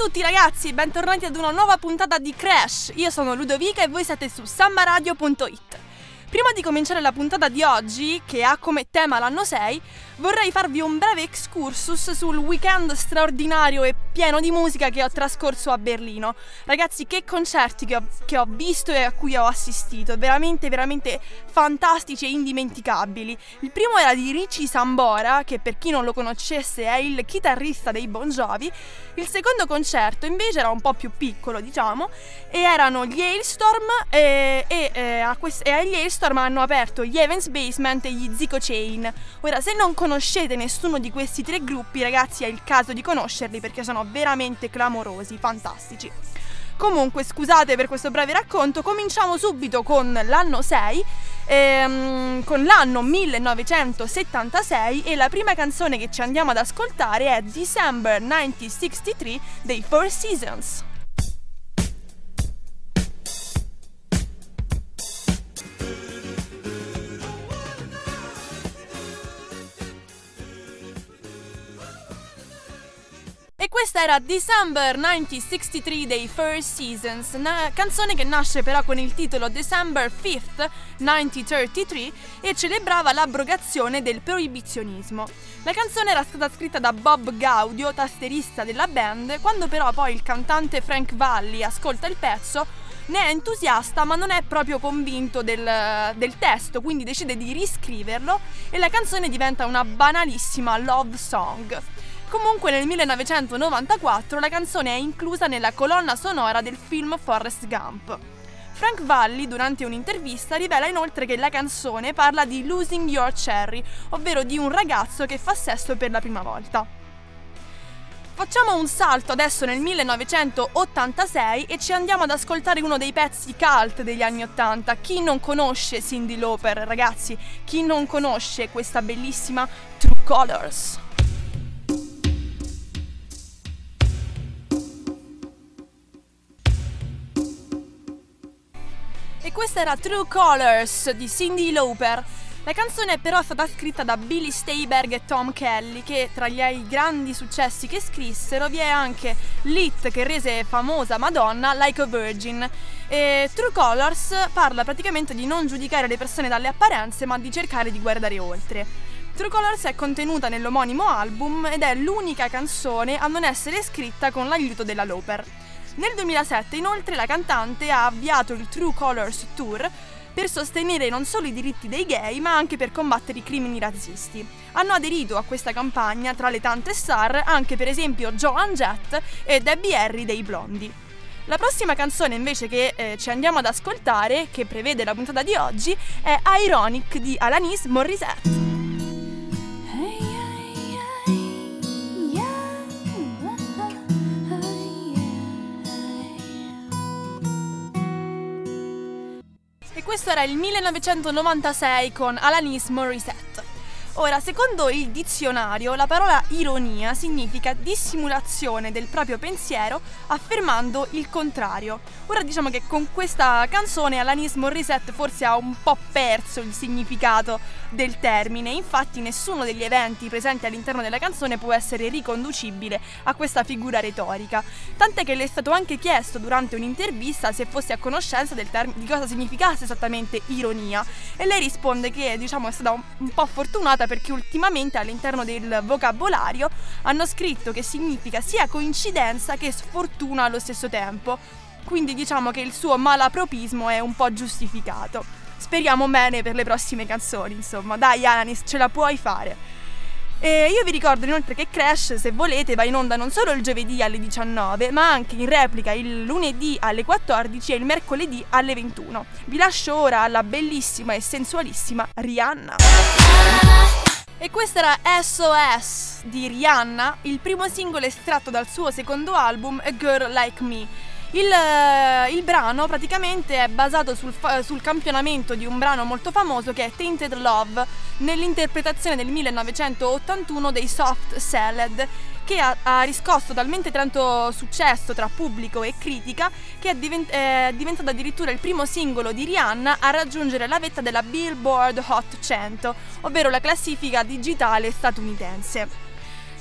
Ciao a tutti ragazzi, bentornati ad una nuova puntata di Crash. Io sono Ludovica e voi siete su sammaradio.it. Prima di cominciare la puntata di oggi, che ha come tema l'anno 6, vorrei farvi un breve excursus sul weekend straordinario e pieno di musica che ho trascorso a Berlino. Ragazzi, che concerti che ho visto e a cui ho assistito, veramente, veramente fantastici e indimenticabili. Il primo era di Richie Sambora, che per chi non lo conoscesse è il chitarrista dei Bon Jovi. Il secondo concerto invece era un po' più piccolo, diciamo, e erano gli Halestorm e agli Halestorm hanno aperto gli Evans Basement e gli Zico Chain. Ora, se non conoscete nessuno di questi tre gruppi, ragazzi, è il caso di conoscerli perché sono veramente clamorosi, fantastici. Comunque, scusate per questo breve racconto, cominciamo subito con l'anno 6, con l'anno 1976, e la prima canzone che ci andiamo ad ascoltare è December 1963 dei Four Seasons. E questa era December 1963 dei Four Seasons, una canzone che nasce però con il titolo December 5th, 1933 e celebrava l'abrogazione del proibizionismo. La canzone era stata scritta da Bob Gaudio, tastierista della band. Quando però poi il cantante Frank Valli ascolta il pezzo, ne è entusiasta ma non è proprio convinto del testo, quindi decide di riscriverlo e la canzone diventa una banalissima love song. Comunque nel 1994 la canzone è inclusa nella colonna sonora del film Forrest Gump. Frank Valli, durante un'intervista, rivela inoltre che la canzone parla di Losing Your Cherry, ovvero di un ragazzo che fa sesso per la prima volta. Facciamo un salto adesso nel 1986 e ci andiamo ad ascoltare uno dei pezzi cult degli anni 80. Chi non conosce Cyndi Lauper, ragazzi? Chi non conosce questa bellissima True Colors? E questa era True Colors di Cyndi Lauper. La canzone però è stata scritta da Billy Steinberg e Tom Kelly, che tra i grandi successi che scrissero vi è anche l'hit che rese famosa Madonna, Like a Virgin. E True Colors parla praticamente di non giudicare le persone dalle apparenze, ma di cercare di guardare oltre. True Colors è contenuta nell'omonimo album ed è l'unica canzone a non essere scritta con l'aiuto della Lauper. Nel 2007 inoltre la cantante ha avviato il True Colors Tour per sostenere non solo i diritti dei gay ma anche per combattere i crimini razzisti. Hanno aderito a questa campagna tra le tante star anche per esempio Joan Jett e Debbie Harry dei Blondie. La prossima canzone invece che ci andiamo ad ascoltare, che prevede la puntata di oggi, è Ironic di Alanis Morissette. Questo era il 1996 con Alanis Morissette. Ora, secondo il dizionario, la parola ironia significa dissimulazione del proprio pensiero affermando il contrario. Ora, diciamo che con questa canzone Alanis Morissette forse ha un po' perso il significato del termine, infatti nessuno degli eventi presenti all'interno della canzone può essere riconducibile a questa figura retorica, tant'è che le è stato anche chiesto durante un'intervista se fosse a conoscenza del di cosa significasse esattamente ironia, e lei risponde che è stata un po' fortunata perché ultimamente all'interno del vocabolario hanno scritto che significa sia coincidenza che sfortuna allo stesso tempo, quindi diciamo che il suo malapropismo è un po' giustificato. Speriamo bene per le prossime canzoni, insomma, dai Alanis, ce la puoi fare. E io vi ricordo inoltre che Crash, se volete, va in onda non solo il giovedì alle 19 ma anche in replica il lunedì alle 14 e il mercoledì alle 21. Vi lascio ora alla bellissima e sensualissima Rihanna. E questo era SOS di Rihanna, il primo singolo estratto dal suo secondo album A Girl Like Me. Il brano praticamente è basato sul campionamento di un brano molto famoso che è Tainted Love, nell'interpretazione del 1981 dei Soft Cell, che ha riscosso talmente tanto successo tra pubblico e critica che è diventato addirittura il primo singolo di Rihanna a raggiungere la vetta della Billboard Hot 100, ovvero la classifica digitale statunitense.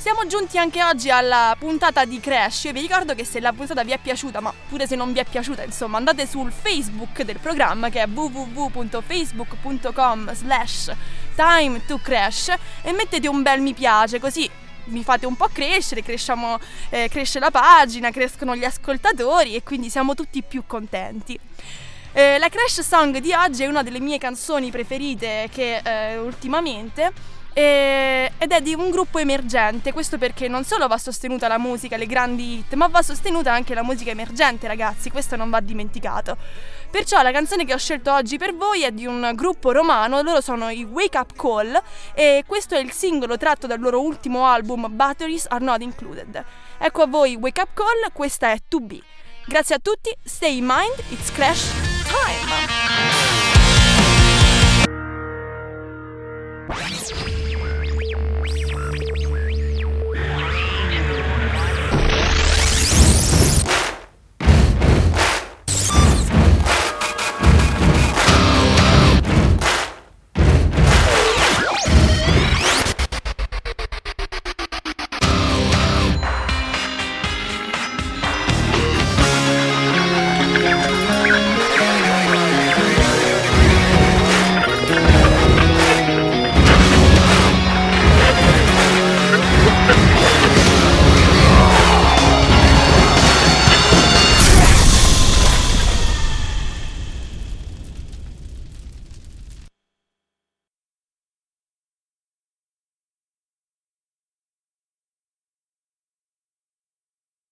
Siamo giunti anche oggi alla puntata di Crash e vi ricordo che se la puntata vi è piaciuta, ma pure se non vi è piaciuta, insomma, andate sul Facebook del programma, che è www.facebook.com/time2crash e mettete un bel mi piace, così mi fate un po' crescere, cresce la pagina, crescono gli ascoltatori e quindi siamo tutti più contenti. La Crash Song di oggi è una delle mie canzoni preferite che ultimamente... ed è di un gruppo emergente, questo perché non solo va sostenuta la musica, le grandi hit, ma va sostenuta anche la musica emergente, ragazzi, questo non va dimenticato. Perciò la canzone che ho scelto oggi per voi è di un gruppo romano, loro sono i Wake Up Call e questo è il singolo tratto dal loro ultimo album Batteries Are Not Included. Ecco a voi Wake Up Call, questa è To Be. Grazie a tutti, stay in mind, it's Crash Time!